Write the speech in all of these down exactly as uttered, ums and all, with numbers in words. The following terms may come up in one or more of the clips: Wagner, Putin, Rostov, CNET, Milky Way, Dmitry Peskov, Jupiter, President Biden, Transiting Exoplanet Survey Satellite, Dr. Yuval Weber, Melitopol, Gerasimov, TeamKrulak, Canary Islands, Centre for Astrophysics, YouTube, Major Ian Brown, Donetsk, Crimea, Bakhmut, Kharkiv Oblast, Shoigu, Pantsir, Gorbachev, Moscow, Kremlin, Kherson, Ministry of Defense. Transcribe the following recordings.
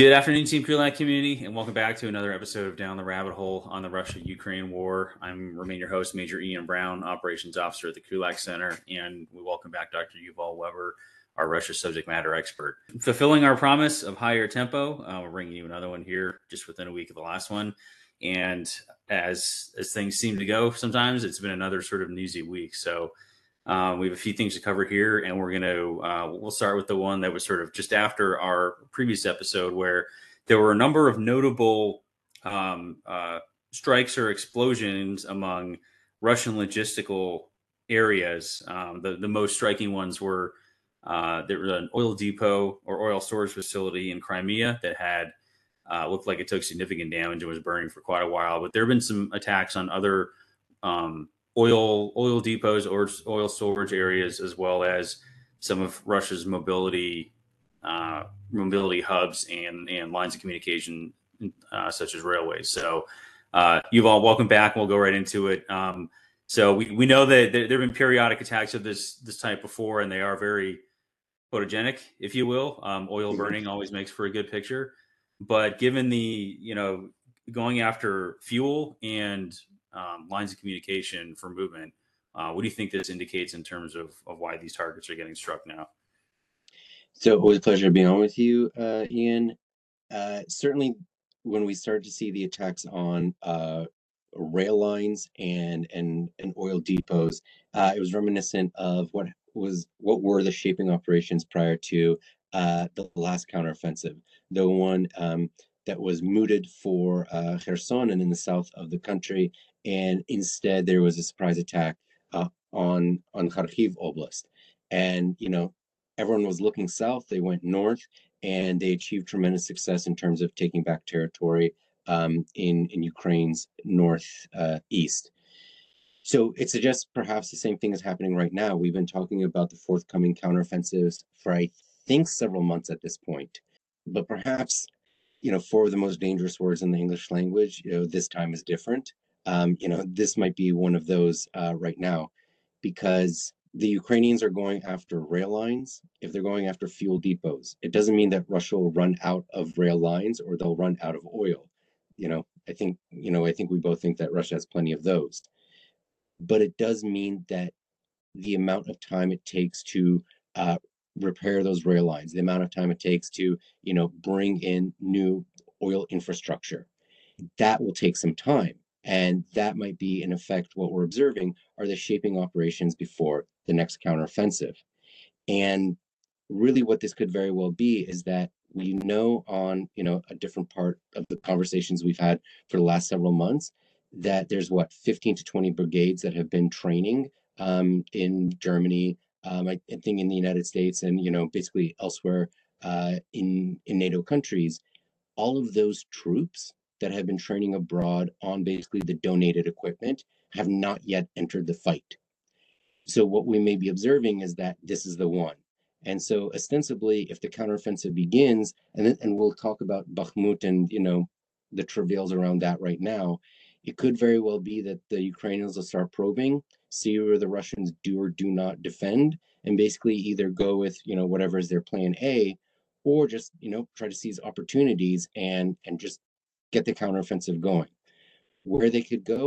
Good afternoon, Team Krulak community, and welcome back to another episode of Down the Rabbit Hole on the Russia-Ukraine war. I'm remain your host, Major Ian Brown, Operations Officer at the Kulak Center, and we welcome back Doctor Yuval Weber, our Russia subject matter expert. Fulfilling our promise of higher tempo, uh, we're bringing you another one here just within a week of the last one. And as as things seem to go, sometimes it's been another sort of newsy week. So um, we have a few things to cover here, and we're going to uh, we'll start with the one that was sort of just after our previous episode, where there were a number of notable um, uh, strikes or explosions among Russian logistical areas. Um, the the most striking ones were uh, there was an oil depot or oil storage facility in Crimea that had. Uh, looked like it took significant damage and was burning for quite a while. But there have been some attacks on other um, oil oil depots or oil storage areas, as well as some of Russia's mobility uh, mobility hubs and, and lines of communication, uh, such as railways. So, uh, Yuval, welcome back. We'll go right into it. Um, so we, we know that there have been periodic attacks of this this type before, and they are very photogenic, if you will. Um, oil burning always makes for a good picture. But given the, you know, going after fuel and um, lines of communication for movement, uh, what do you think this indicates in terms of, of why these targets are getting struck now? So always a pleasure being on with you, uh, Ian. Uh, certainly when we started to see the attacks on uh, rail lines and, and, and oil depots, uh, it was reminiscent of what was what were the shaping operations prior to Uh, the last counteroffensive, the one um, that was mooted for uh, Kherson and in the south of the country, and instead there was a surprise attack uh, on on Kharkiv Oblast. And you know, everyone was looking south. They went north, and they achieved tremendous success in terms of taking back territory um, in in Ukraine's northeast. Uh, So it suggests perhaps the same thing is happening right now. We've been talking about the forthcoming counteroffensives for I think several months at this point, but perhaps, you know, four of the most dangerous words in the English language, you know, this time is different. Um, you know, this might be one of those uh, right now, because the Ukrainians are going after rail lines. If they're going after fuel depots, it doesn't mean that Russia will run out of rail lines or they'll run out of oil. You know, I think, you know, I think we both think that Russia has plenty of those, but it does mean that the amount of time it takes to uh, repair those rail lines, the amount of time it takes to, you know, bring in new oil infrastructure, that will take some time. And that might be, in effect, what we're observing are the shaping operations before the next counteroffensive. And really what this could very well be is that we know on, you know, a different part of the conversations we've had for the last several months that there's what, fifteen to twenty brigades that have been training um, in Germany, Um, I think in the United States and, you know, basically elsewhere uh, in, in NATO countries, all of those troops that have been training abroad on basically the donated equipment have not yet entered the fight. So what we may be observing is that this is the one. And so ostensibly, if the counteroffensive begins, and, then, and we'll talk about Bakhmut and, you know, the travails around that right now, it could very well be that the Ukrainians will start probing, see where the Russians do or do not defend, and basically either go with, you know, whatever is their plan A, or just, you know, try to seize opportunities and and just get the counteroffensive going. Where they could go,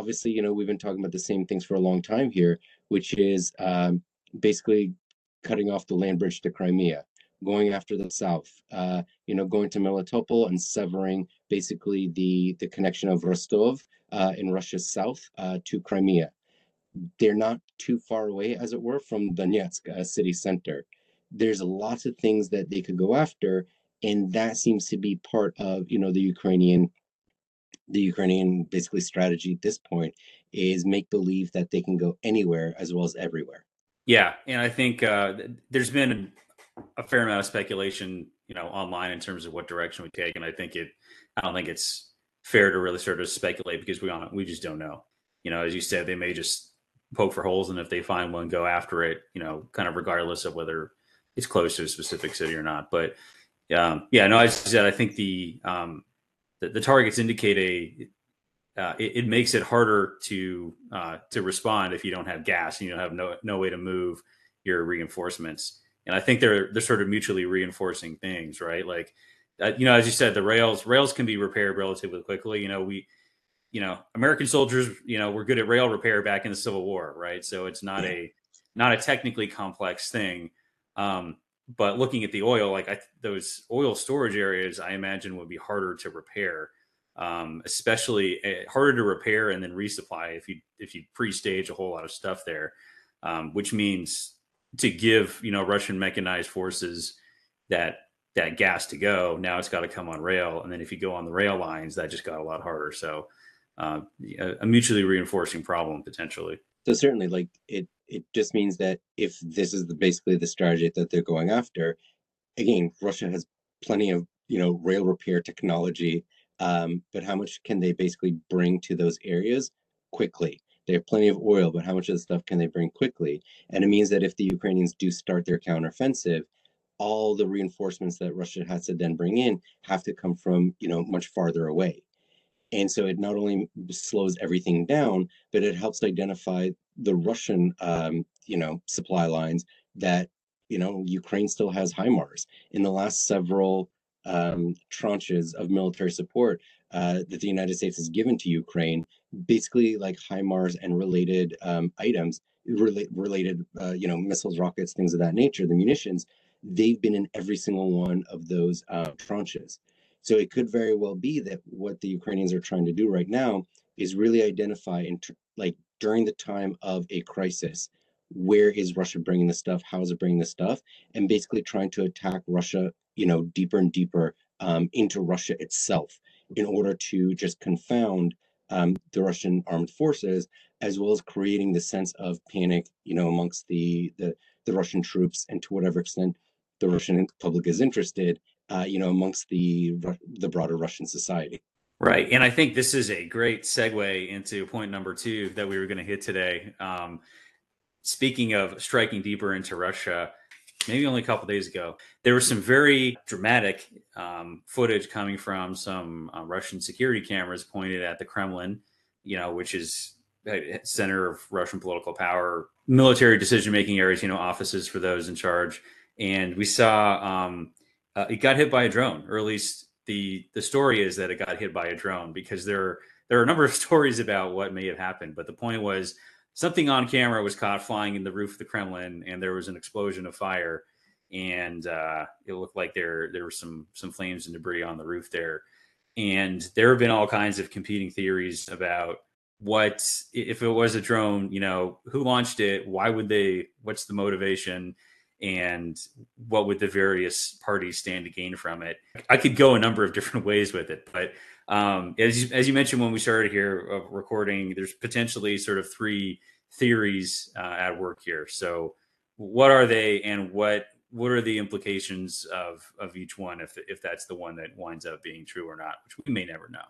obviously, you know, we've been talking about the same things for a long time here, which is um, basically cutting off the land bridge to Crimea, going after the south, uh, you know, going to Melitopol and severing basically the, the connection of Rostov uh, in Russia's south uh, to Crimea. They're not too far away, as it were, from Donetsk uh, city center. There's lots of things that they could go after, and that seems to be part of, you know, the Ukrainian, the Ukrainian basically strategy at this point is make believe that they can go anywhere as well as everywhere. Yeah, and I think uh, there's been a fair amount of speculation, you know, online in terms of what direction we take, and I think it, I don't think it's fair to really sort of speculate because we on we just don't know. You know, as you said, they may just poke for holes, and if they find one, go after it, you know, kind of regardless of whether it's close to a specific city or not. But um, yeah, no, as I said, I think the um, the, the targets indicate a uh, it, it makes it harder to uh, to respond if you don't have gas and you don't have no no way to move your reinforcements. And I think they're they're sort of mutually reinforcing things, right? Like uh, you know, as you said, the rails rails can be repaired relatively quickly. You know, we, you know, American soldiers, you know, we're good at rail repair back in the Civil War, right? So it's not yeah. a not a technically complex thing. Um, but looking at the oil, like I, those oil storage areas, I imagine would be harder to repair, um, especially uh, harder to repair and then resupply if you if you pre-stage a whole lot of stuff there, um, which means to give, you know, Russian mechanized forces that that gas to go. Now it's got to come on rail. And then if you go on the rail lines, that just got a lot harder. So uh, a mutually reinforcing problem potentially. So certainly, like it, it just means that if this is the, basically the strategy that they're going after, again, Russia has plenty of, you know, rail repair technology, um, but how much can they basically bring to those areas quickly? They have plenty of oil, but how much of the stuff can they bring quickly? And it means that if the Ukrainians do start their counteroffensive, all the reinforcements that Russia has to then bring in have to come from, you know, much farther away. And so it not only slows everything down, but it helps identify the Russian, um, you know, supply lines that, you know, Ukraine still has HIMARS. In the last several um, tranches of military support uh, that the United States has given to Ukraine, basically like HIMARS and related um, items, rela- related, uh, you know, missiles, rockets, things of that nature, the munitions, they've been in every single one of those uh, tranches. So it could very well be that what the Ukrainians are trying to do right now is really identify, and tr- like during the time of a crisis, where is Russia bringing the stuff? How is it bringing the stuff? And basically trying to attack Russia, you know, deeper and deeper um, into Russia itself, in order to just confound um, the Russian armed forces, as well as creating the sense of panic, you know, amongst the the, the Russian troops, and to whatever extent the Russian public is interested, uh, you know, amongst the the broader Russian society. Right. And I think this is a great segue into point number two that we were going to hit today. Um, speaking of striking deeper into Russia, maybe only a couple of days ago, there was some very dramatic um, footage coming from some uh, Russian security cameras pointed at the Kremlin, you know, which is a center of Russian political power, military decision-making areas, you know, offices for those in charge. And we saw um, uh, it got hit by a drone, or at least The the story is that it got hit by a drone, because there, there are a number of stories about what may have happened. But the point was, something on camera was caught flying in the roof of the Kremlin, and there was an explosion of fire. And uh, it looked like there there were some some flames and debris on the roof there. And there have been all kinds of competing theories about what, if it was a drone, you know, who launched it? Why would they? What's the motivation? And what would the various parties stand to gain from it? I could go a number of different ways with it, but um, as you, as you mentioned when we started here uh, recording, there's potentially sort of three theories uh, at work here. So, what are they, and what what are the implications of of each one, if if that's the one that winds up being true or not, which we may never know.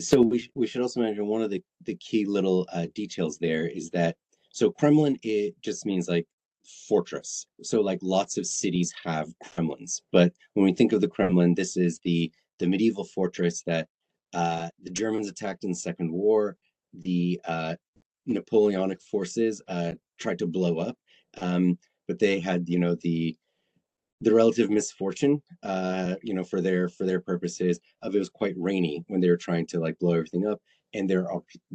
So we we should also mention one of the the key little uh, details there is that, so Kremlin, it just means like fortress. So like lots of cities have Kremlins, but when we think of the Kremlin, this is the the medieval fortress that uh the Germans attacked in the Second War. The uh Napoleonic forces uh tried to blow up, um but they had, you know, the the relative misfortune, uh you know, for their for their purposes, of it was quite rainy when they were trying to like blow everything up, and their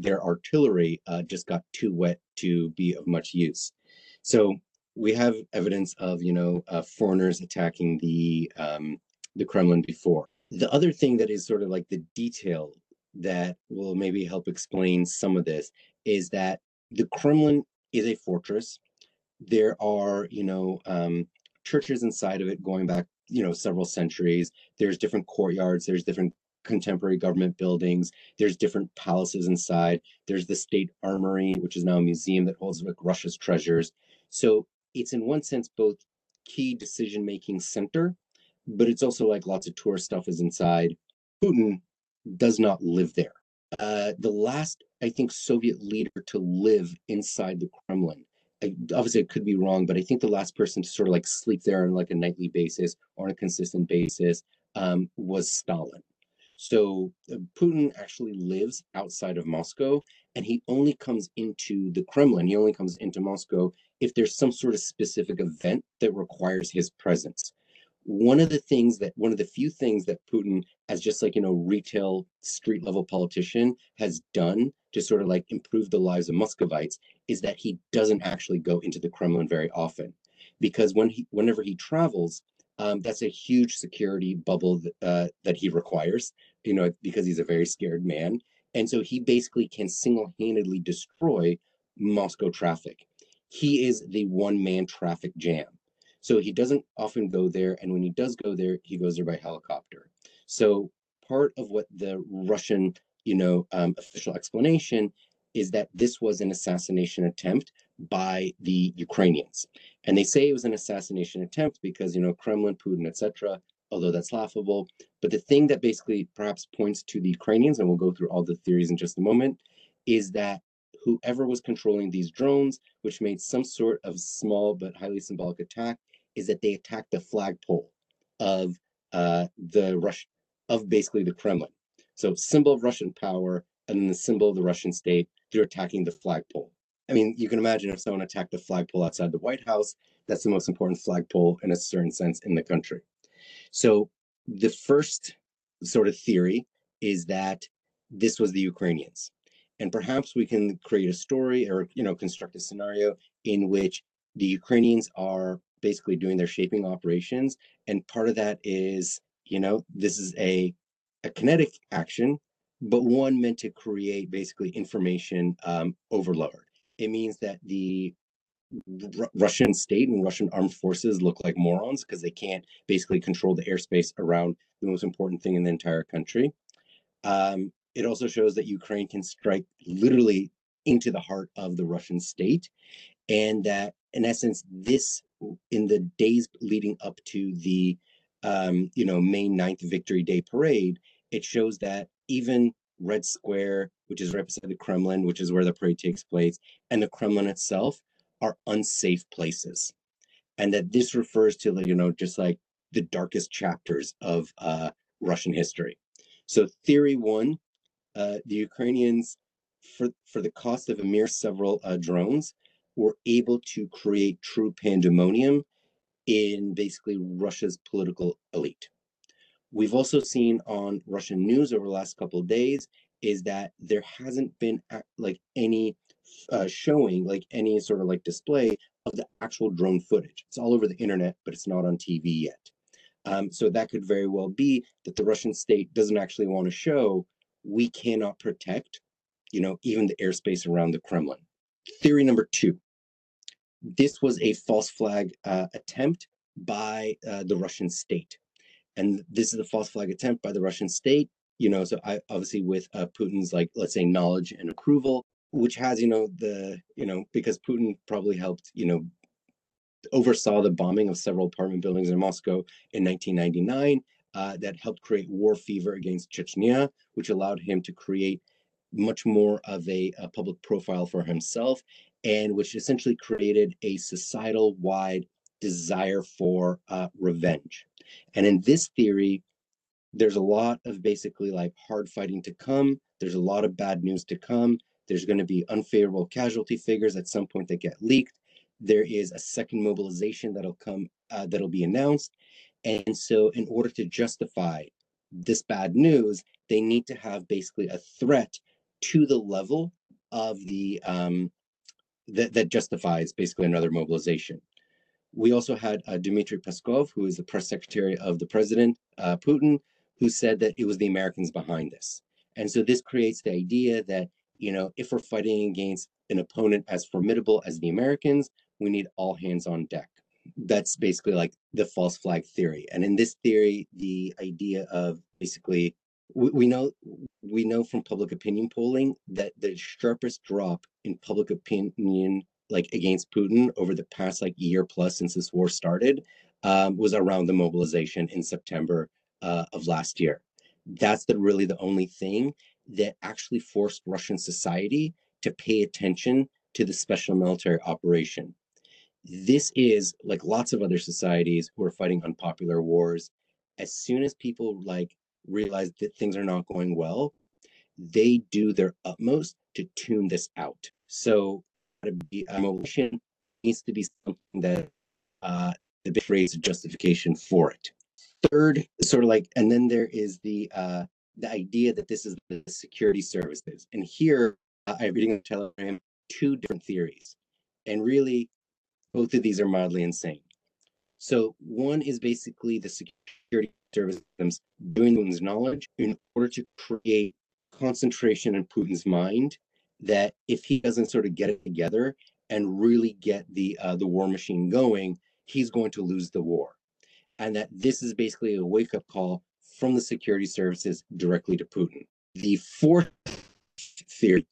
their artillery uh just got too wet to be of much use. So we have evidence of, you know, uh, foreigners attacking the um, the Kremlin before. The other thing that is sort of like the detail that will maybe help explain some of this is that the Kremlin is a fortress. There are, you know, um, churches inside of it going back, you know, several centuries. There's different courtyards. There's different contemporary government buildings. There's different palaces inside. There's the state armory, which is now a museum that holds like Russia's treasures. So it's in one sense both key decision-making center, but it's also like lots of tourist stuff is inside. Putin does not live there. Uh, the last, I think, Soviet leader to live inside the Kremlin, I, obviously I could be wrong, but I think the last person to sort of like sleep there on like a nightly basis or on a consistent basis um, was Stalin. So uh, Putin actually lives outside of Moscow, and he only comes into the Kremlin, he only comes into Moscow if there's some sort of specific event that requires his presence. one of the things that one of the few things that Putin, as just like, you know, retail street level politician, has done to sort of like improve the lives of Muscovites is that he doesn't actually go into the Kremlin very often, because when he whenever he travels, um, that's a huge security bubble that, uh, that he requires, you know, because he's a very scared man. And so he basically can single-handedly destroy Moscow traffic. He is the one-man traffic jam. So he doesn't often go there. And when he does go there, he goes there by helicopter. So part of what the Russian, you know, um, official explanation is that this was an assassination attempt by the Ukrainians. And they say it was an assassination attempt because, you know, Kremlin, Putin, et cetera, although that's laughable. But the thing that basically perhaps points to the Ukrainians, and we'll go through all the theories in just a moment, is that whoever was controlling these drones, which made some sort of small but highly symbolic attack, is that they attacked the flagpole of uh, the Rush of basically the Kremlin. So symbol of Russian power and then the symbol of the Russian state, they're attacking the flagpole. I mean, you can imagine if someone attacked the flagpole outside the White House, that's the most important flagpole in a certain sense in the country. So the first sort of theory is that this was the Ukrainians. And perhaps we can create a story or, you know, construct a scenario in which the Ukrainians are basically doing their shaping operations. And part of that is, you know, this is a, a kinetic action, but one meant to create basically information um, overload. It means that the R- Russian state and Russian armed forces look like morons because they can't basically control the airspace around the most important thing in the entire country. Um, It also shows that Ukraine can strike literally into the heart of the Russian state, and that in essence, this in the days leading up to the um, you know, May ninth Victory Day parade, it shows that even Red Square, which is right beside the Kremlin, which is where the parade takes place, and the Kremlin itself are unsafe places, and that this refers to, you know, just like the darkest chapters of uh, Russian history. So theory one. Uh, the Ukrainians, for, for the cost of a mere several uh, drones, were able to create true pandemonium in basically Russia's political elite. We've also seen on Russian news over the last couple of days is that there hasn't been like any uh, showing, like any sort of like display of the actual drone footage. It's all over the internet, but it's not on T V yet. Um, so that could very well be that the Russian state doesn't actually want to show we cannot protect, you know, even the airspace around the Kremlin. Theory number two, this was a false flag uh, attempt by uh, the Russian state. And this is a false flag attempt by the Russian state, you know, so I, obviously with uh, Putin's, like, let's say knowledge and approval, which has, you know, the, you know, because Putin probably helped, you know, oversaw the bombing of several apartment buildings in Moscow in nineteen ninety-nine. Uh, that helped create war fever against Chechnya, which allowed him to create much more of a, a public profile for himself, and which essentially created a societal-wide desire for uh, revenge. And in this theory, there's a lot of basically like hard fighting to come. There's a lot of bad news to come. There's going to be unfavorable casualty figures at some point that get leaked. There is a second mobilization that'll come, uh, that'll be announced. And so in order to justify this bad news, they need to have basically a threat to the level of the um, that, that justifies basically another mobilization. We also had uh, Dmitry Peskov, who is the press secretary of the president, uh, Putin, who said that it was the Americans behind this. And so this creates the idea that, you know, if we're fighting against an opponent as formidable as the Americans, we need all hands on deck. That's basically like the false flag theory. And in this theory, the idea of basically, we, we know we know from public opinion polling that the sharpest drop in public opinion, like against Putin over the past like year plus since this war started, um, was around the mobilization in September uh, of last year. That's the, really the only thing that actually forced Russian society to pay attention to the special military operation. This is like lots of other societies who are fighting unpopular wars. As soon as people like realize that things are not going well, they do their utmost to tune this out. So, to be a mobilization needs to be something that uh, the big phrase of justification for it. Third, sort of like, and then there is the uh, the idea that this is the security services. And here uh, I'm reading on Telegram two different theories, and really both of these are mildly insane. So one is basically the security services doing Putin's knowledge in order to create concentration in Putin's mind that if he doesn't sort of get it together and really get the uh, the war machine going, he's going to lose the war. And that this is basically a wake-up call from the security services directly to Putin. The fourth theory,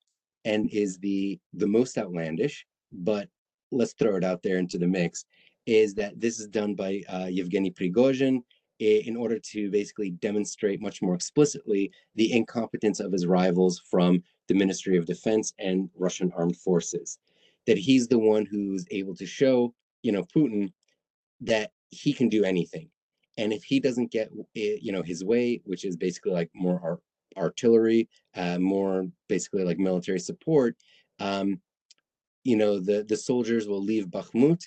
and is the, the most outlandish, but let's throw it out there into the mix, is that this is done by uh, Yevgeny Prigozhin in order to basically demonstrate much more explicitly the incompetence of his rivals from the Ministry of Defense and Russian armed forces. That he's the one who's able to show, you know, Putin that he can do anything, and if he doesn't get, you know, his way, which is basically like more art artillery, uh, more basically like military support, um, you know, the the soldiers will leave Bakhmut,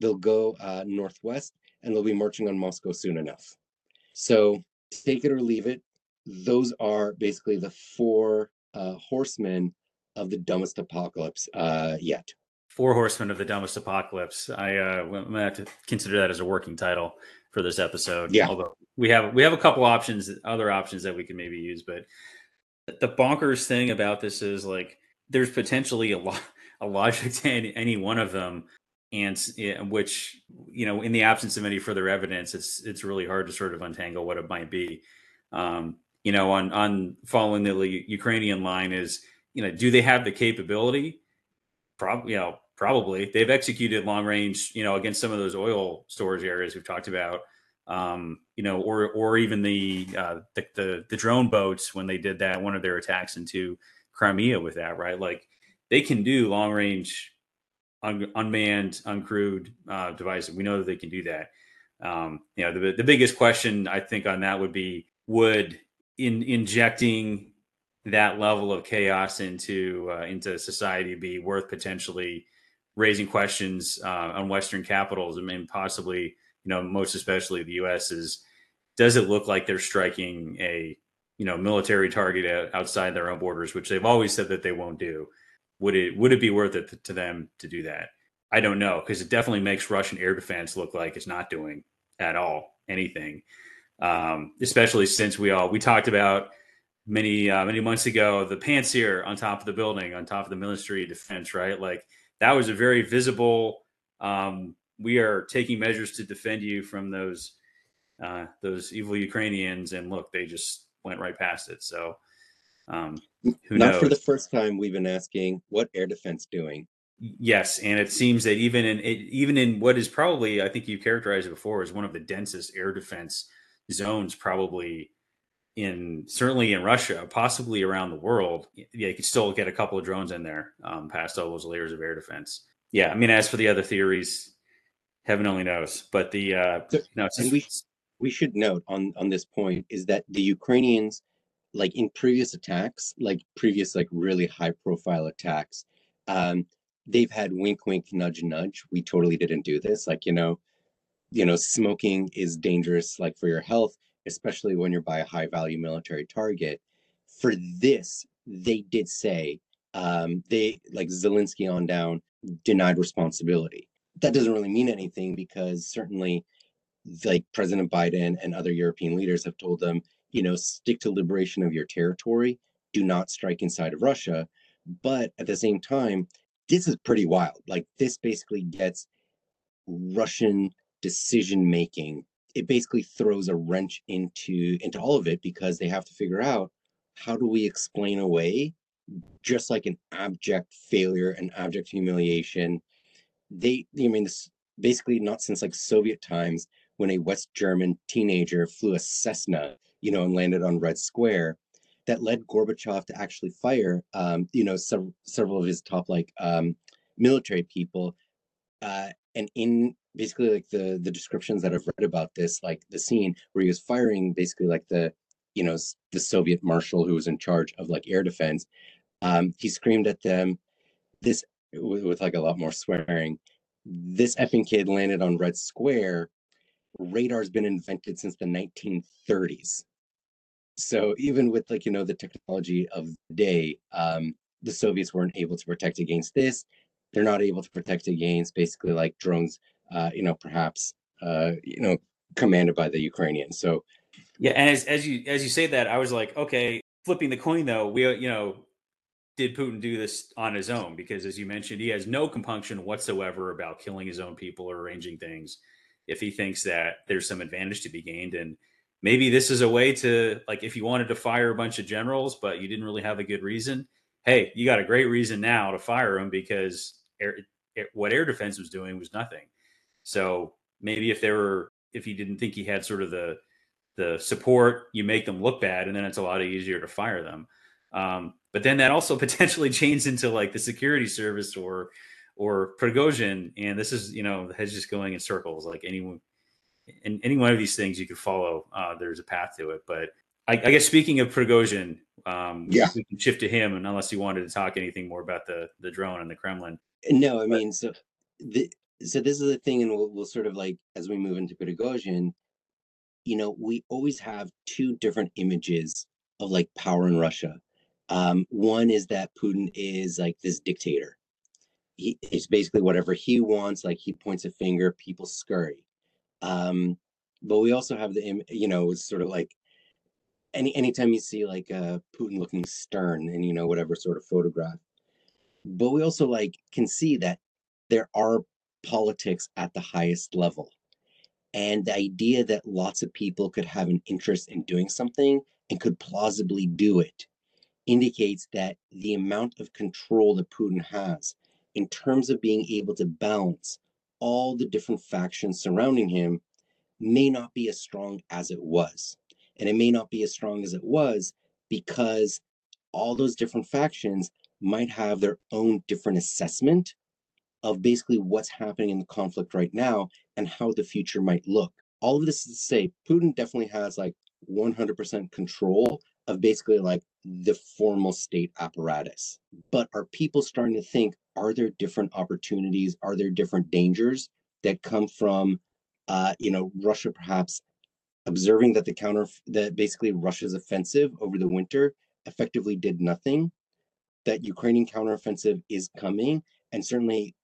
they'll go uh, northwest, and they'll be marching on Moscow soon enough. So take it or leave it. Those are basically the four uh, horsemen of the dumbest apocalypse uh, yet. Four Horsemen of the Dumbest Apocalypse. I uh, I'm gonna have to consider that as a working title for this episode. Yeah. Although we have we have a couple options, other options that we can maybe use, but the bonkers thing about this is like there's potentially a lot a logic to any, any one of them, and which, you know, in the absence of any further evidence, it's it's really hard to sort of untangle what it might be. Um, you know, on on following the Ukrainian line is, you know, do they have the capability? Probably, you know. Probably they've executed long range, you know, against some of those oil storage areas we've talked about, um, you know, or or even the, uh, the the the drone boats when they did that, one of their attacks into Crimea with that, right? Like they can do long range, un unmanned, uncrewed uh, devices. We know that they can do that. Um, you know, the the biggest question I think on that would be would in injecting that level of chaos into uh, into society be worth potentially raising questions uh, on Western capitals. I mean, possibly, you know, most especially the U S is, does it look like they're striking a, you know, military target outside their own borders, which they've always said that they won't do? Would it, would it be worth it to them to do that? I don't know, because it definitely makes Russian air defense look like it's not doing at all anything, um, especially since we all, we talked about many, uh, many months ago, the Pantsir on top of the building, on top of the Ministry of Defense, right? Like, that was a very visible, um, we are taking measures to defend you from those uh, those evil Ukrainians. And look, they just went right past it. So um, who knows? Not for the first time we've been asking what air defense doing. Yes. And it seems that even in it, even in what is probably, I think you characterized it before, as one of the densest air defense zones probably in, certainly in Russia, possibly around the world, yeah, you could still get a couple of drones in there um, past all those layers of air defense. Yeah, I mean, as for the other theories, heaven only knows. But the uh, so, no, it's just, and we we should note on on this point is that the Ukrainians, like in previous attacks, like previous like really high profile attacks, um, they've had wink wink nudge nudge. We totally didn't do this. Like you know, you know, smoking is dangerous, like for your health, especially when you're by a high value military target. For this, they did say, um, they, like Zelensky on down, denied responsibility. That doesn't really mean anything because certainly like President Biden and other European leaders have told them, you know, stick to liberation of your territory, do not strike inside of Russia. But at the same time, this is pretty wild. Like this basically gets Russian decision-making. It basically throws a wrench into into all of it because they have to figure out how do we explain away just like an abject failure and abject humiliation. They, I mean, this basically not since like Soviet times when a West German teenager flew a Cessna, you know, and landed on Red Square, that led Gorbachev to actually fire, um, you know, sev several of his top like um, military people, uh, and in. Basically like the the descriptions that I've read about this, like the scene where he was firing basically like the, you know, the Soviet marshal who was in charge of like air defense, um, he screamed at them this with, with like a lot more swearing, this effing kid landed on Red Square. Radar's been invented since the nineteen thirties. So even with, like, you know, the technology of the day, um, the Soviets weren't able to protect against this. They're not able to protect against basically like drones, uh, you know, perhaps, uh, you know, commanded by the Ukrainians. So, yeah. And as, as you, as you say that, I was like, okay, flipping the coin though, we, you know, did Putin do this on his own? Because as you mentioned, he has no compunction whatsoever about killing his own people or arranging things if he thinks that there's some advantage to be gained. And maybe this is a way to, like, if you wanted to fire a bunch of generals, but you didn't really have a good reason. Hey, you got a great reason now to fire him because air, air, what air defense was doing was nothing. So maybe if there were, if he didn't think he had sort of the the support, you make them look bad, and then it's a lot easier to fire them. Um, but then that also potentially chains into like the security service or or Prigozhin, and this is, you know, the head's just going in circles. Like anyone, in any one of these things you could follow, uh, there's a path to it. But I, I guess speaking of Prigozhin, um, yeah, we can shift to him, and unless you wanted to talk anything more about the the drone and the Kremlin. No, I mean, but, so the, so this is the thing, and we'll, we'll sort of like, as we move into Prigozhin, you know, we always have two different images of like power in Russia. Um, one is that Putin is like this dictator. He, it's basically whatever he wants. Like he points a finger, people scurry. Um, but we also have the, you know, it's sort of like any anytime you see like uh, Putin looking stern and, you know, whatever sort of photograph. But we also like can see that there are politics at the highest level. And the idea that lots of people could have an interest in doing something and could plausibly do it indicates that the amount of control that Putin has in terms of being able to balance all the different factions surrounding him may not be as strong as it was. And it may not be as strong as it was because all those different factions might have their own different assessment of basically what's happening in the conflict right now and how the future might look. All of this is to say, Putin definitely has like one hundred percent control of basically like the formal state apparatus. But are people starting to think, are there different opportunities? Are there different dangers that come from, uh, you know, Russia perhaps observing that the counter, that basically Russia's offensive over the winter effectively did nothing, that Ukrainian counteroffensive is coming, and certainly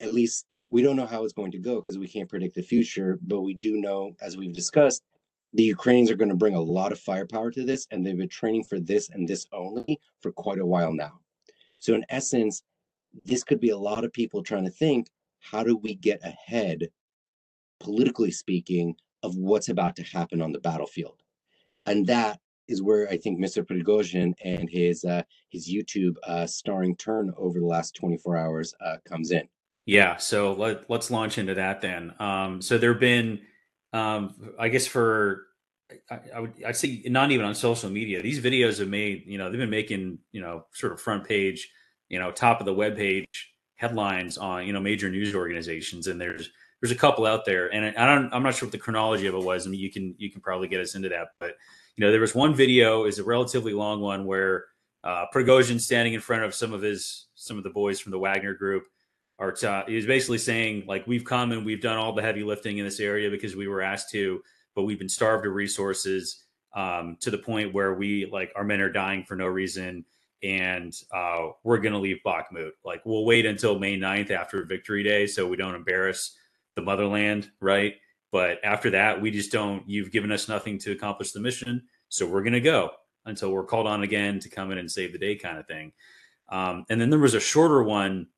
at least we don't know how it's going to go because we can't predict the future, but we do know, as we've discussed, the Ukrainians are going to bring a lot of firepower to this, and they've been training for this and this only for quite a while now. So in essence, this could be a lot of people trying to think, how do we get ahead, politically speaking, of what's about to happen on the battlefield? And that is where I think Mister Prigozhin and his uh, his YouTube uh, starring turn over the last twenty-four hours uh, comes in. Yeah, so let, let's launch into that then. Um, so there have been, um, I guess for, I, I would I'd say not even on social media, these videos have made, you know, they've been making, you know, sort of front page, you know, top of the webpage headlines on, you know, major news organizations. And there's there's a couple out there. And I don't, I'm not sure what the chronology of it was. I mean, you can, you can probably get us into that. But, you know, there was one video, is a relatively long one, where uh, Prigozhin standing in front of some of his, some of the boys from the Wagner group. Or uh, he was basically saying, like, we've come and we've done all the heavy lifting in this area because we were asked to, but we've been starved of resources um, to the point where we, like, our men are dying for no reason, and uh, we're going to leave Bakhmut. Like, we'll wait until May ninth after Victory Day so we don't embarrass the motherland, right? But after that, we just don't, you've given us nothing to accomplish the mission, so we're going to go until we're called on again to come in and save the day kind of thing. Um, and then there was a shorter one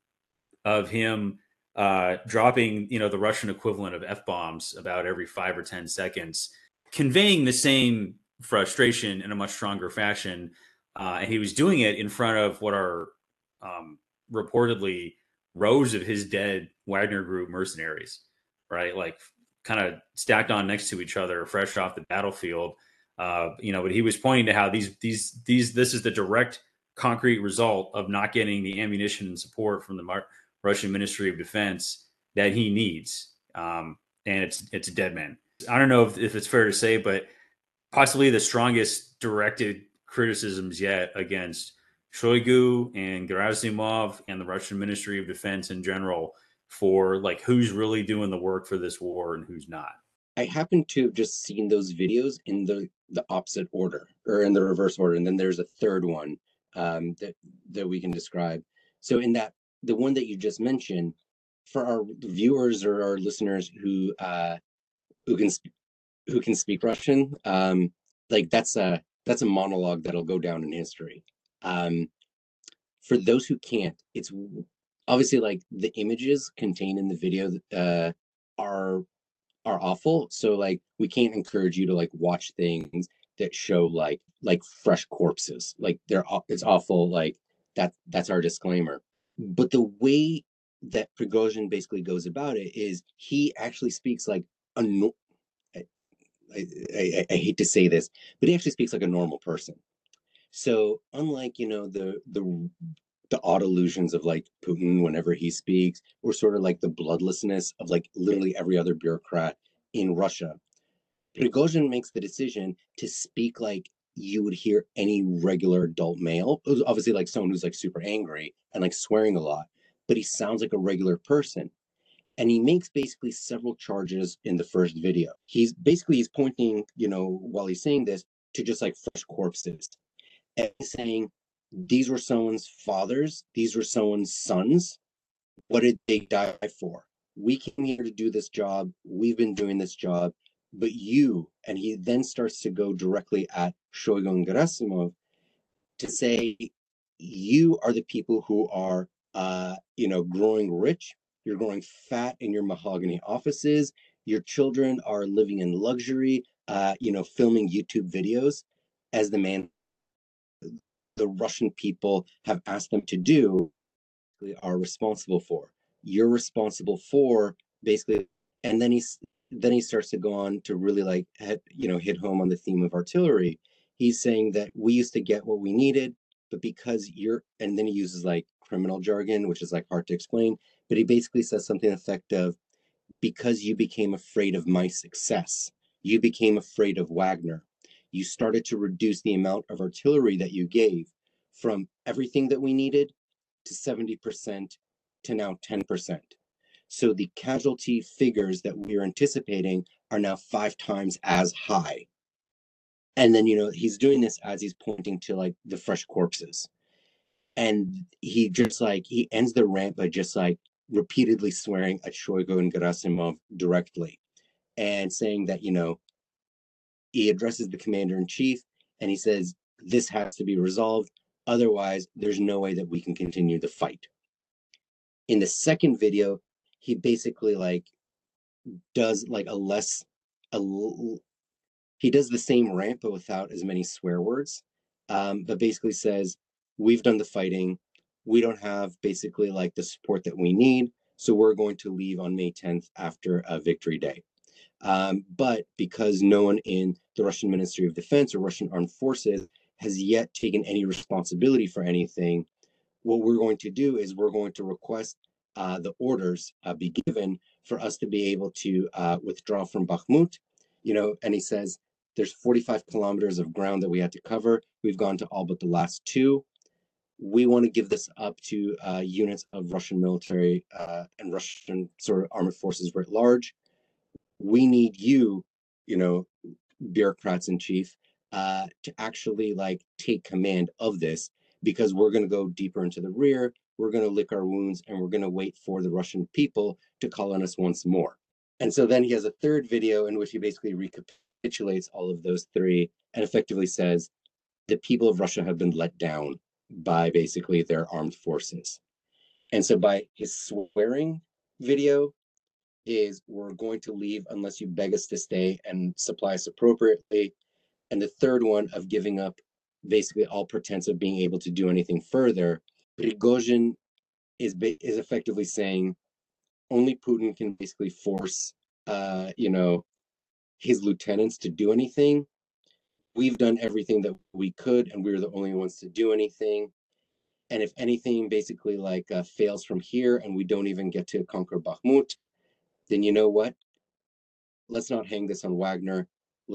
of him uh, dropping, you know, the Russian equivalent of F-bombs about every five or ten seconds, conveying the same frustration in a much stronger fashion. Uh, and he was doing it in front of what are um, reportedly rows of his dead Wagner Group mercenaries, right? Like kind of stacked on next to each other, fresh off the battlefield. Uh, you know, but he was pointing to how these, these, these, this is the direct concrete result of not getting the ammunition and support from the Mar- Russian Ministry of Defense that he needs, um, and it's it's a dead man. I don't know if, if it's fair to say, but possibly the strongest directed criticisms yet against Shoigu and Gerasimov and the Russian Ministry of Defense in general for like who's really doing the work for this war and who's not. I happen to have just seen those videos in the, the opposite order, or in the reverse order. And then there's a third one um, that, that we can describe. So in that, the one that you just mentioned, for our viewers or our listeners who uh, who can sp- who can speak Russian, um, like that's a that's a monologue that'll go down in history. Um, for those who can't, it's obviously like the images contained in the video uh, are are awful. So like we can't encourage you to like watch things that show like like fresh corpses. Like they're it's awful. Like that that's our disclaimer. But the way that Prigozhin basically goes about it is he actually speaks like a no- I, I, I hate to say this, but he actually speaks like a normal person. So unlike, you know, the the the odd illusions of like Putin whenever he speaks, or sort of like the bloodlessness of like literally every other bureaucrat in Russia, Prigozhin makes the decision to speak like you would hear any regular adult male. It was obviously like someone who's like super angry and like swearing a lot, but he sounds like a regular person. And he makes basically several charges in the first video. He's basically, he's pointing, you know, while he's saying this, to just like fresh corpses and saying, these were someone's fathers. These were someone's sons. What did they die for? We came here to do this job. We've been doing this job, but you, and he then starts to go directly at Shoigu and Gerasimov to say, you are the people who are, uh, you know, growing rich, you're growing fat in your mahogany offices, your children are living in luxury, uh, you know, filming YouTube videos as the man, the Russian people have asked them to do, are responsible for. You're responsible for basically, and then he's, then he starts to go on to really like, you know, hit home on the theme of artillery. He's saying that we used to get what we needed, but because you're, and then he uses like criminal jargon, which is like hard to explain, but he basically says something effective, because you became afraid of my success, you became afraid of Wagner. You started to reduce the amount of artillery that you gave from everything that we needed to seventy percent to now ten percent. So the casualty figures that we are anticipating are now five times as high. And then, you know, he's doing this as he's pointing to like the fresh corpses. And he just like, he ends the rant by just like repeatedly swearing at Shoigu and Gerasimov directly and saying that, you know, he addresses the commander in chief and he says, this has to be resolved. Otherwise, there's no way that we can continue the fight. In the second video, he basically like does like a less, a, he does the same rant, but without as many swear words, um, but basically says, we've done the fighting. We don't have basically like the support that we need. So we're going to leave on May tenth after a victory day. Um, but because no one in the Russian Ministry of Defense or Russian Armed Forces has yet taken any responsibility for anything, what we're going to do is we're going to request Uh, the orders uh, be given for us to be able to uh, withdraw from Bakhmut, you know, and he says there's forty-five kilometers of ground that we had to cover. We've gone to all but the last two. We want to give this up to uh, units of Russian military uh, and Russian sort of armored forces writ large. We need you, you know, bureaucrats in chief, uh, to actually like take command of this, because we're going to go deeper into the rear. We're going to lick our wounds, and we're going to wait for the Russian people to call on us once more. And so then he has a third video in which he basically recapitulates all of those three and effectively says the people of Russia have been let down by basically their armed forces. And so by his swearing video is, we're going to leave unless you beg us to stay and supply us appropriately. And the third one of giving up basically all pretense of being able to do anything further, Prigozhin is is effectively saying only Putin can basically force, uh, you know, his lieutenants to do anything. We've done everything that we could, and we were the only ones to do anything. And if anything basically like uh, fails from here and we don't even get to conquer Bakhmut, then you know what? Let's not hang this on Wagner.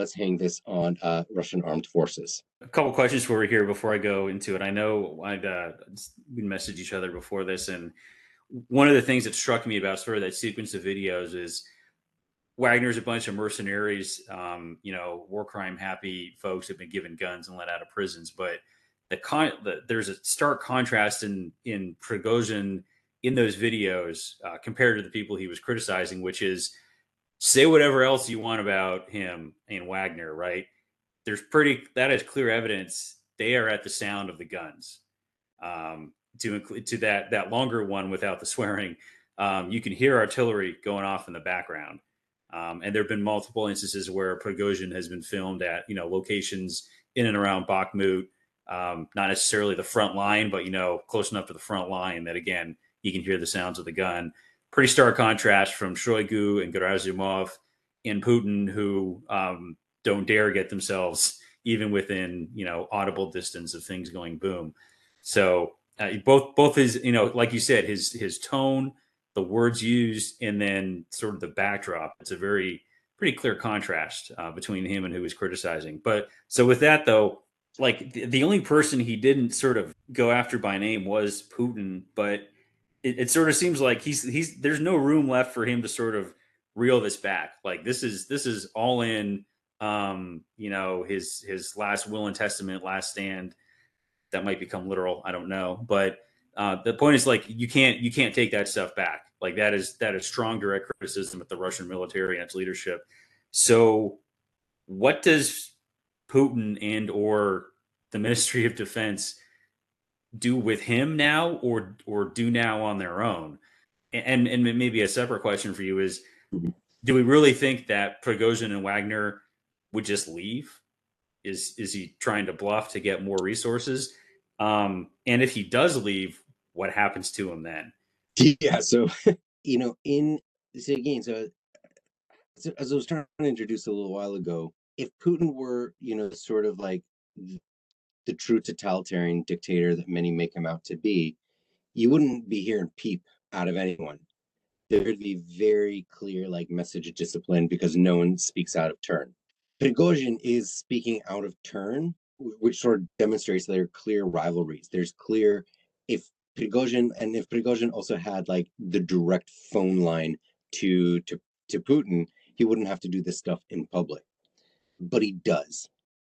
Let's hang this on uh, Russian armed forces. A couple questions for you here before I go into it. I know I'd, uh, we messaged each other before this, and one of the things that struck me about sort of that sequence of videos is Wagner's a bunch of mercenaries, um, you know, war crime happy folks who've been given guns and let out of prisons. But the, con the there's a stark contrast in in Prigozhin in those videos uh, compared to the people he was criticizing, which is say whatever else you want about him and Wagner, right? There's pretty that is clear evidence they are at the sound of the guns. Um, to include to that that longer one without the swearing, um, you can hear artillery going off in the background. Um, and there have been multiple instances where Prigozhin has been filmed at, you know, locations in and around Bakhmut, um, not necessarily the front line, but, you know, close enough to the front line that, again, you can hear the sounds of the gun. Pretty stark contrast from Shoigu and Gerasimov and Putin, who um, don't dare get themselves even within, you know, audible distance of things going boom. So uh, both both his, you know, like you said, his his tone, the words used, and then sort of the backdrop. It's a very pretty clear contrast uh, between him and who is criticizing. But so with that, though, like the, the only person he didn't sort of go after by name was Putin. But it, it sort of seems like he's he's there's no room left for him to sort of reel this back. Like this is this is all in, um, you know, his his last will and testament, last stand. That might become literal. I don't know, but. Uh, the point is, like, you can't you can't take that stuff back. Like that is that is strong direct criticism of the Russian military and its leadership. So what does Putin and or the Ministry of Defense do with him now or or do now on their own? And and maybe a separate question for you is, do we really think that Prigozhin and Wagner would just leave? Is is he trying to bluff to get more resources? Um, and if he does leave, what happens to him then? Yeah, so you know, in so again, so, so as I was trying to introduce a little while ago, if Putin were, you know, sort of like the true totalitarian dictator that many make him out to be, you wouldn't be hearing peep out of anyone. There would be very clear like message of discipline because no one speaks out of turn. Prigozhin is speaking out of turn, which sort of demonstrates their clear rivalries. There's clear, if Prigozhin and if Prigozhin also had like the direct phone line to to to Putin, he wouldn't have to do this stuff in public, but he does.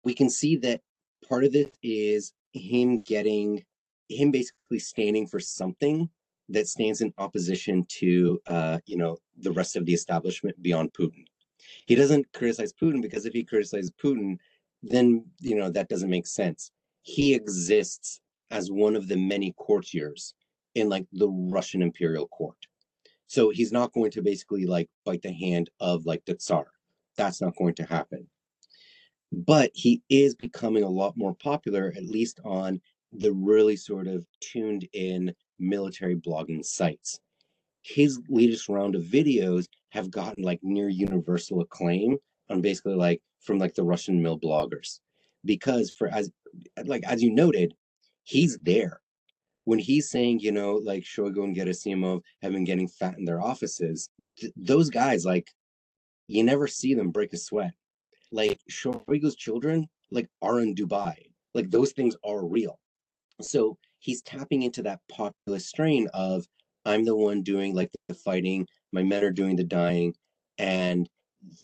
We can see that part of this is him getting, him basically standing for something that stands in opposition to uh, you know, the rest of the establishment beyond Putin. He doesn't criticize Putin because if he criticizes Putin, then, you know, that doesn't make sense. He exists as one of the many courtiers in like the Russian imperial court. So he's not going to basically like bite the hand of like the Tsar. That's not going to happen. But he is becoming a lot more popular, at least on the really sort of tuned in military blogging sites. His latest round of videos have gotten like near universal acclaim on basically like from like the Russian mill bloggers, because for as like as you noted, he's there when he's saying, you know, like Shoigu and Gerasimov have been getting fat in their offices. Th those guys, like, you never see them break a sweat. Like Shoigu's children like are in Dubai. Like those things are real. So he's tapping into that populist strain of I'm the one doing like the fighting, my men are doing the dying, and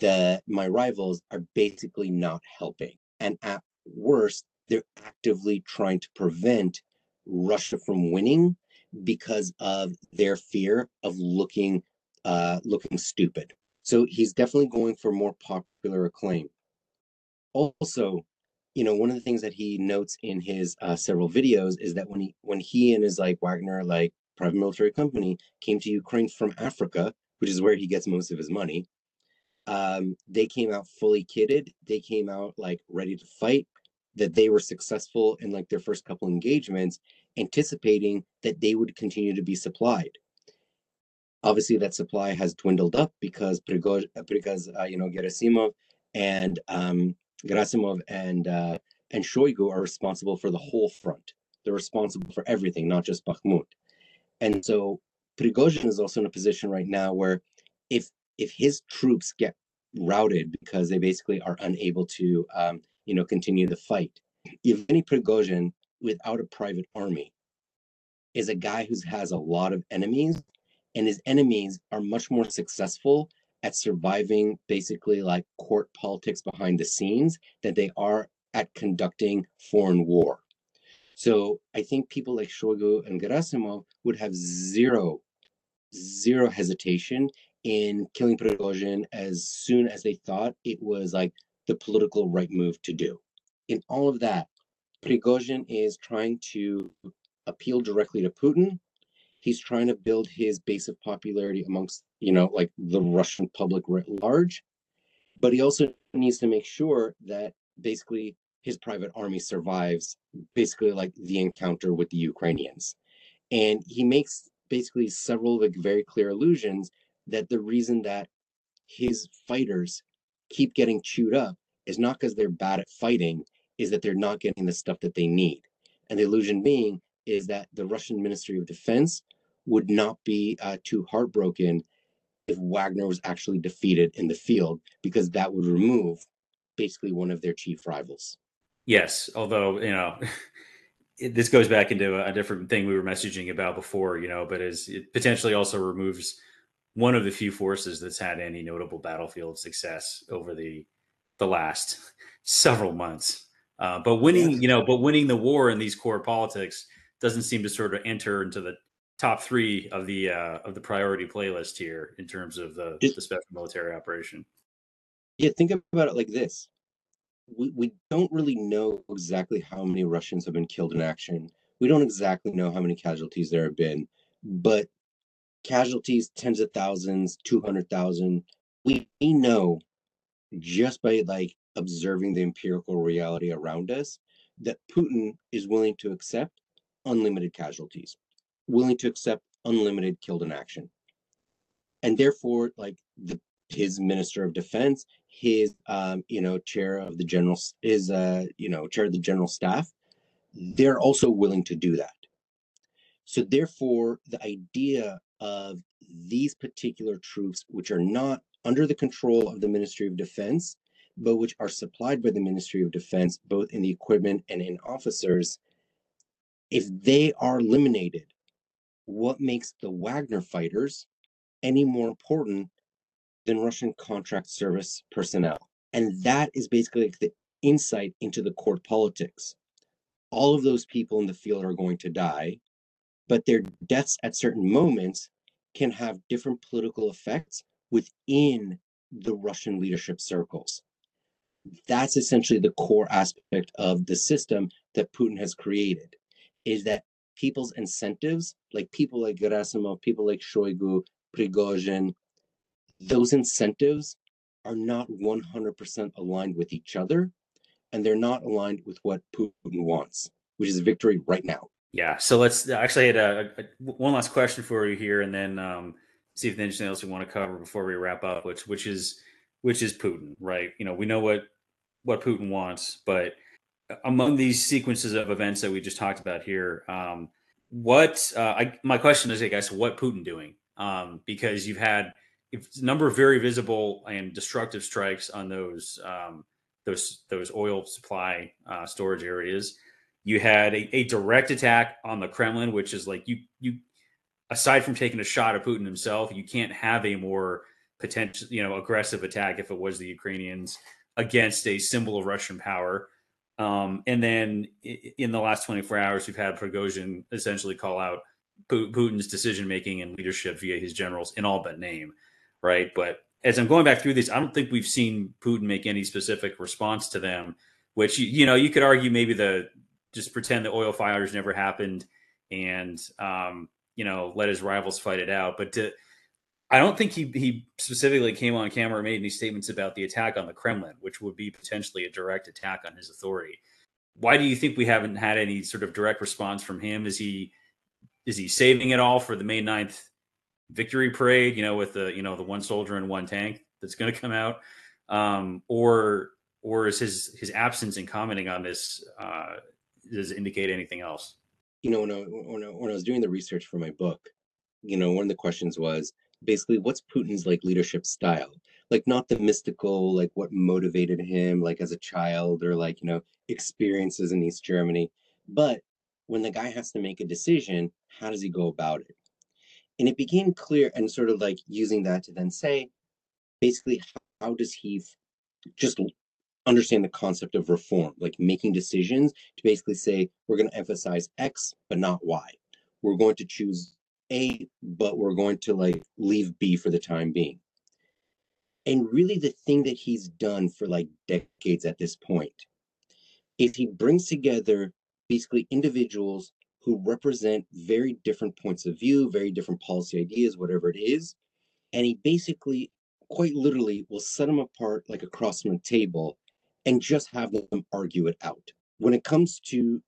that my rivals are basically not helping, and at worst they're actively trying to prevent Russia from winning because of their fear of looking uh looking stupid. So he's definitely going for more popular acclaim. Also, you know, one of the things that he notes in his uh several videos is that when he when he and his like Wagner like private military company came to Ukraine from Africa, which is where he gets most of his money, Um, they came out fully kitted. They came out like ready to fight, that they were successful in like their first couple engagements, anticipating that they would continue to be supplied. Obviously that supply has dwindled up because Prigozhin, because uh, you know, Gerasimov and um, Gerasimov and uh, and Shoigu are responsible for the whole front. They're responsible for everything, not just Bakhmut. And so Prigozhin is also in a position right now where if If his troops get routed because they basically are unable to, um, you know, continue the fight, Yevgeny Prigozhin without a private army is a guy who has a lot of enemies, and his enemies are much more successful at surviving basically like court politics behind the scenes than they are at conducting foreign war. So I think people like Shoigu and Gerasimov would have zero, zero hesitation in killing Prigozhin as soon as they thought it was like the political right move to do. In all of that, Prigozhin is trying to appeal directly to Putin. He's trying to build his base of popularity amongst, you know, like the Russian public writ large, but he also needs to make sure that basically his private army survives basically like the encounter with the Ukrainians. And he makes basically several like very clear allusions that the reason that his fighters keep getting chewed up is not because they're bad at fighting, is that they're not getting the stuff that they need. And the illusion being is that the Russian Ministry of Defense would not be uh, too heartbroken if Wagner was actually defeated in the field, because that would remove basically one of their chief rivals. Yes, although, you know, it, this goes back into a, a different thing we were messaging about before, you know, but is, it potentially also removes one of the few forces that's had any notable battlefield success over the the last several months. Uh, but winning, yes. you know, but winning the war in these core politics doesn't seem to sort of enter into the top three of the uh, of the priority playlist here in terms of the, it, the special military operation. Yeah, think about it like this: we we don't really know exactly how many Russians have been killed in action. We don't exactly know how many casualties there have been, but casualties, tens of thousands, two hundred thousand. We, we know just by like observing the empirical reality around us that Putin is willing to accept unlimited casualties, willing to accept unlimited killed in action. And therefore, like the, his Minister of Defense, his, um, you know, chair of the general, his, uh, you know, chair of the general staff, they're also willing to do that. So therefore, the idea of these particular troops, which are not under the control of the Ministry of Defense, but which are supplied by the Ministry of Defense, both in the equipment and in officers, if they are eliminated, what makes the Wagner fighters any more important than Russian contract service personnel? And that is basically like the insight into the court politics. All of those people in the field are going to die, but their deaths at certain moments can have different political effects within the Russian leadership circles. That's essentially the core aspect of the system that Putin has created, is that people's incentives, like people like Gerasimov, people like Shoigu, Prigozhin, those incentives are not one hundred percent aligned with each other, and they're not aligned with what Putin wants, which is victory right now. Yeah. So let's actually had a, a, one last question for you here, and then um, see if there's anything else we want to cover before we wrap up, which, which is, which is Putin, right? You know, we know what, what Putin wants, but among these sequences of events that we just talked about here, um, what, uh, I, my question is, I guess, what Putin doing? Um, because you've had a number of very visible and destructive strikes on those, um, those, those oil supply uh, storage areas. You had a, a direct attack on the Kremlin, which is like you, you, aside from taking a shot at Putin himself, you can't have a more potential, you know, aggressive attack if it was the Ukrainians against a symbol of Russian power. Um, and then in the last twenty-four hours, we've had Prigozhin essentially call out Putin's decision-making and leadership via his generals in all but name, right? But as I'm going back through these, I don't think we've seen Putin make any specific response to them, which, you know, you could argue maybe the, just pretend the oil fires never happened and, um, you know, let his rivals fight it out. But to, I don't think he, he specifically came on camera and made any statements about the attack on the Kremlin, which would be potentially a direct attack on his authority. Why do you think we haven't had any sort of direct response from him? Is he, is he saving it all for the May ninth victory parade, you know, with the, you know, the one soldier and one tank that's going to come out? Um, or, or is his, his absence in commenting on this, uh, does it indicate anything else? You know, when I, when, I, when I was doing the research for my book, you know, one of the questions was basically what's Putin's like leadership style, like not the mystical, like what motivated him, like as a child or like, you know, experiences in East Germany, but when the guy has to make a decision, how does he go about it? And it became clear, and sort of like using that to then say, basically, how does he just understand the concept of reform, like making decisions to basically say, we're going to emphasize X, but not Y. We're going to choose A, but we're going to like leave B for the time being. And really the thing that he's done for like decades at this point is he brings together basically individuals who represent very different points of view, very different policy ideas, whatever it is. And he basically, quite literally, will set them apart like across from a table and just have them argue it out. When it comes to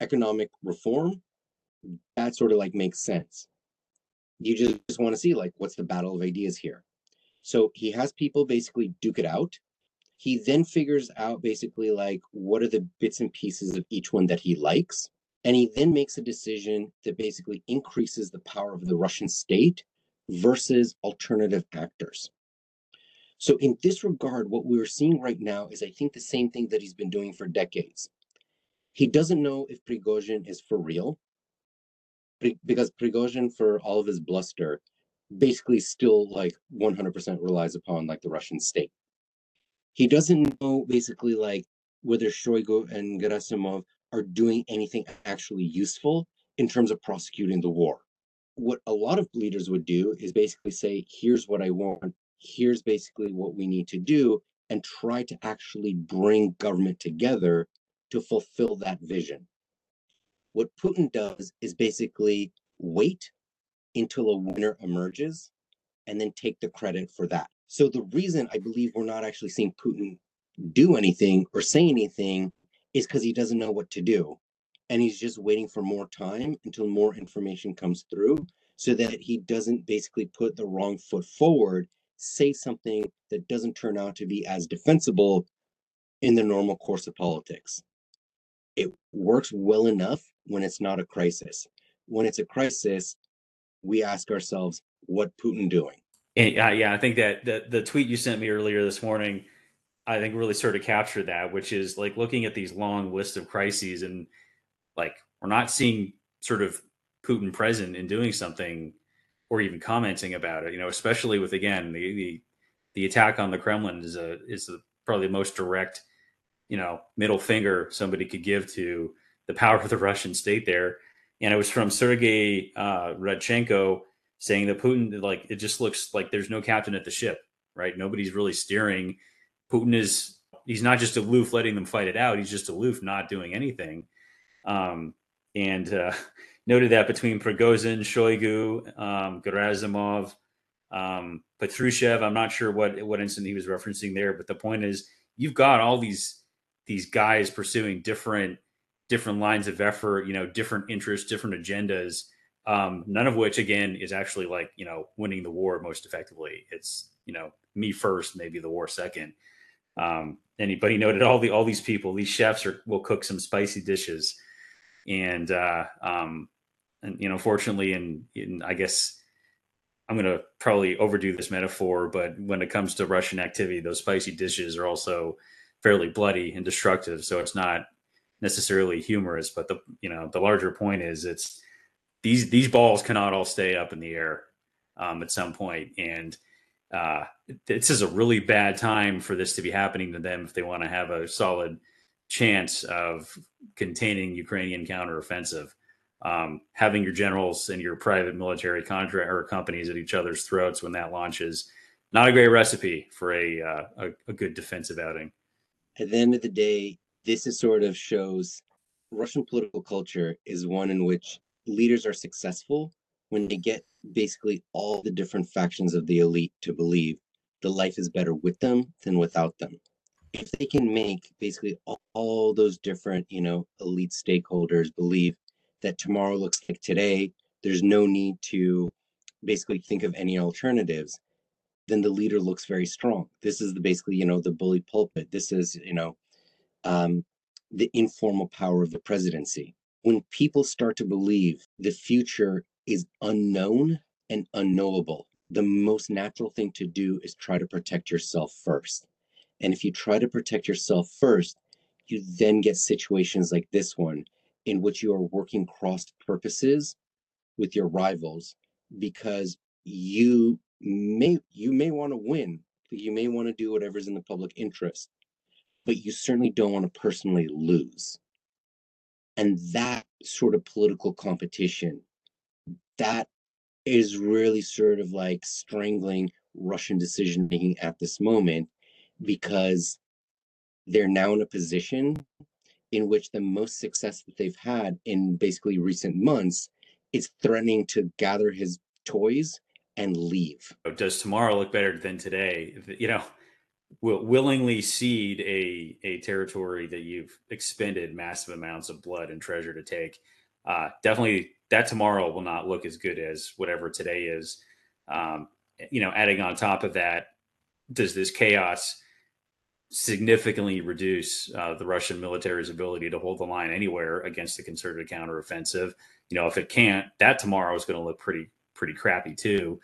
economic reform, that sort of like makes sense. You just, just want to see like, what's the battle of ideas here? So he has people basically duke it out. He then figures out basically like, what are the bits and pieces of each one that he likes? And he then makes a decision that basically increases the power of the Russian state versus alternative actors. So in this regard, what we're seeing right now is I think the same thing that he's been doing for decades. He doesn't know if Prigozhin is for real, because Prigozhin, for all of his bluster, basically still like one hundred percent relies upon like the Russian state. He doesn't know basically like whether Shoigu and Gerasimov are doing anything actually useful in terms of prosecuting the war. What a lot of leaders would do is basically say, here's what I want, here's basically what we need to do, and try to actually bring government together to fulfill that vision. What Putin does is basically wait until a winner emerges and then take the credit for that. So the reason I believe we're not actually seeing Putin do anything or say anything is because he doesn't know what to do. And he's just waiting for more time until more information comes through so that he doesn't basically put the wrong foot forward, say something that doesn't turn out to be as defensible in the normal course of politics. It works well enough when it's not a crisis. When it's a crisis, we ask ourselves, what Putin doing? And, uh, yeah, I think that the, the tweet you sent me earlier this morning, I think really sort of captured that, which is like looking at these long lists of crises and like, we're not seeing sort of Putin present in doing something or even commenting about it, you know, especially with, again, the, the, the attack on the Kremlin is a, is the, probably the most direct, you know, middle finger somebody could give to the power of the Russian state there. And it was from Sergei uh, Rodchenko saying that Putin, like, it just looks like there's no captain at the ship, right? Nobody's really steering. Putin is, he's not just aloof letting them fight it out. He's just aloof not doing anything. Um, and uh, noted that between Prigozhin, Shoigu, um, Gerasimov, um, Patrushev, I'm not sure what, what incident he was referencing there, but the point is you've got all these, these guys pursuing different different lines of effort, you know, different interests, different agendas, um, none of which, again, is actually like, you know, winning the war most effectively. It's, you know, me first, maybe the war second. Um, anybody noted all the all these people, these chefs are, will cook some spicy dishes. And, uh, um, and you know, fortunately, and I guess I'm going to probably overdo this metaphor, but when it comes to Russian activity, those spicy dishes are also fairly bloody and destructive. So it's not necessarily humorous, but the you know the larger point is it's these these balls cannot all stay up in the air um, at some point, and uh, this is a really bad time for this to be happening to them if they want to have a solid chance of containing Ukrainian counteroffensive. Um, having your generals and your private military contract or companies at each other's throats when that launches, not a great recipe for a uh, a, a good defensive outing. At the end of the day, this is sort of shows Russian political culture is one in which leaders are successful when they get basically all the different factions of the elite to believe the life is better with them than without them. If they can make basically all, all those different, you know, elite stakeholders believe that tomorrow looks like today, there's no need to basically think of any alternatives, then the leader looks very strong. This is the basically, you know, the bully pulpit. This is, you know, Um, the informal power of the presidency. When people start to believe the future is unknown and unknowable, the most natural thing to do is try to protect yourself first. And if you try to protect yourself first, you then get situations like this one. in which you are working cross purposes with your rivals, because you may you may want to win, you may want to do whatever's in the public interest, but you certainly don't want to personally lose. And that sort of political competition, that is really sort of like strangling Russian decision making at this moment, because they're now in a position in which the most success that they've had in basically recent months is threatening to gather his toys and leave. Does tomorrow look better than today? You know, will willingly cede a a territory that you've expended massive amounts of blood and treasure to take. Uh, definitely that tomorrow will not look as good as whatever today is. Um, you know, adding on top of that, does this chaos significantly reduce uh, the Russian military's ability to hold the line anywhere against a concerted counteroffensive? You know, if it can't, that tomorrow is going to look pretty, pretty crappy too.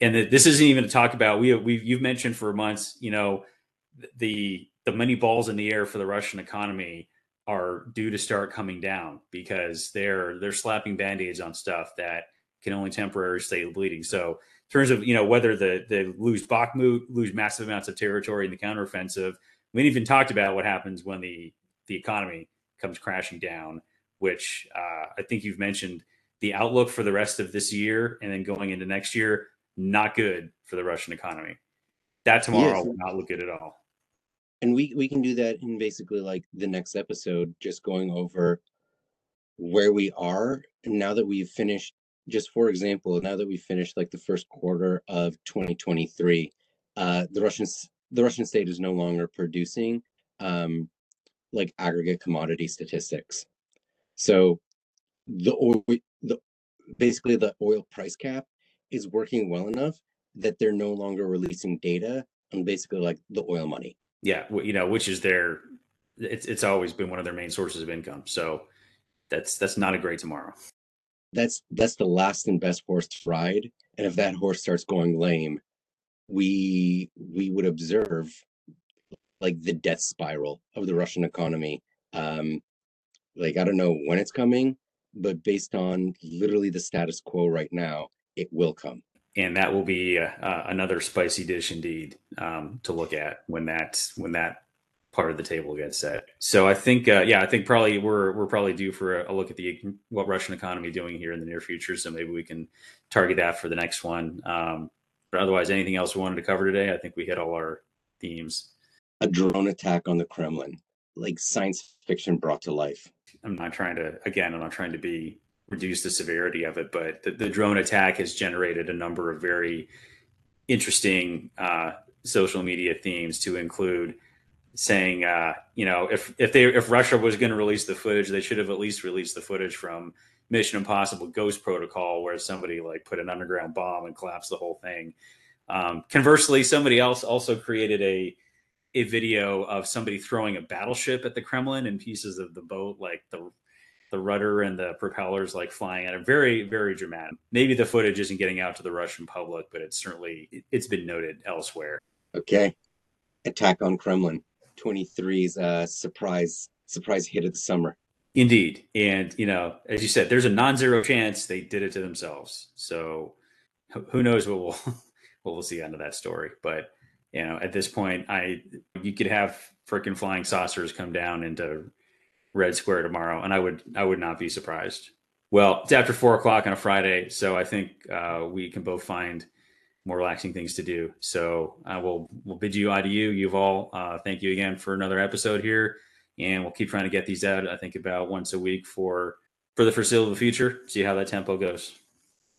And the, this isn't even to talk about, we we've, you've mentioned for months, you know, the, the many balls in the air for the Russian economy are due to start coming down, because they're, they're slapping band-aids on stuff that can only temporarily stay bleeding. So in terms of, you know, whether the, they lose Bakhmut, lose massive amounts of territory in the counteroffensive, we haven't even talked about what happens when the, the economy comes crashing down, which uh, I think you've mentioned the outlook for the rest of this year and then going into next year, not good for the Russian economy. That tomorrow yes. will not look good at all. And we, we can do that in basically like the next episode, just going over where we are. And now that we've finished, just for example, now that we've finished like the first quarter of twenty twenty-three, uh, the Russian, the Russian state is no longer producing um, like aggregate commodity statistics. So the oil, the, basically the oil price cap is working well enough that they're no longer releasing data on basically like the oil money. Yeah, you know, which is their, it's it's always been one of their main sources of income. So that's that's not a great tomorrow. That's that's the last and best horse to ride. And if that horse starts going lame, we we would observe like the death spiral of the Russian economy. Um, like, I don't know when it's coming, but based on literally the status quo right now, it will come. And that will be uh, another spicy dish indeed um, to look at when that when that part of the table gets set. So I think, uh, yeah, I think probably we're we're probably due for a, a look at the what Russian economy doing here in the near future. So maybe we can target that for the next one. Um, but otherwise, anything else we wanted to cover today? I think we hit all our themes. A drone attack on the Kremlin, like science fiction brought to life. I'm not trying to, again, I'm not trying to be reduce the severity of it, but the, the drone attack has generated a number of very interesting uh, social media themes, to include saying, uh, you know, if if they if Russia was going to release the footage, they should have at least released the footage from Mission Impossible Ghost Protocol, where somebody like put an underground bomb and collapsed the whole thing. Um, conversely, somebody else also created a a video of somebody throwing a battleship at the Kremlin and pieces of the boat, like the the rudder and the propellers like flying at a very, very dramatic. Maybe the footage isn't getting out to the Russian public, but it's certainly, it's been noted elsewhere. Okay. Attack on Kremlin. twenty-three's uh, surprise, surprise hit of the summer. Indeed. And, you know, as you said, there's a non-zero chance they did it to themselves. So who knows what we'll, what we'll see out of that story. But, you know, at this point, I, you could have freaking flying saucers come down into Red Square tomorrow, and I would I would not be surprised. Well, it's after four o'clock on a Friday, so I think uh, we can both find more relaxing things to do. So I uh, will we'll bid you adieu. You've all uh, thank you again for another episode here, and we'll keep trying to get these out. I think about once a week for for the foreseeable future. See how that tempo goes.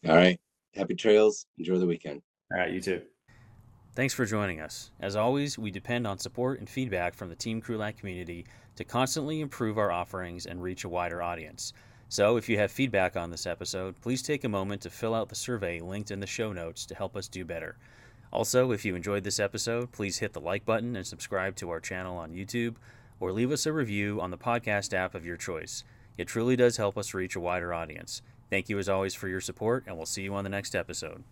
All right. Happy trails. Enjoy the weekend. All right. You too. Thanks for joining us. As always, we depend on support and feedback from the Team Krulak community to constantly improve our offerings and reach a wider audience. So if you have feedback on this episode, please take a moment to fill out the survey linked in the show notes to help us do better. Also, if you enjoyed this episode, please hit the like button and subscribe to our channel on YouTube, or leave us a review on the podcast app of your choice. It truly does help us reach a wider audience. Thank you as always for your support, and we'll see you on the next episode.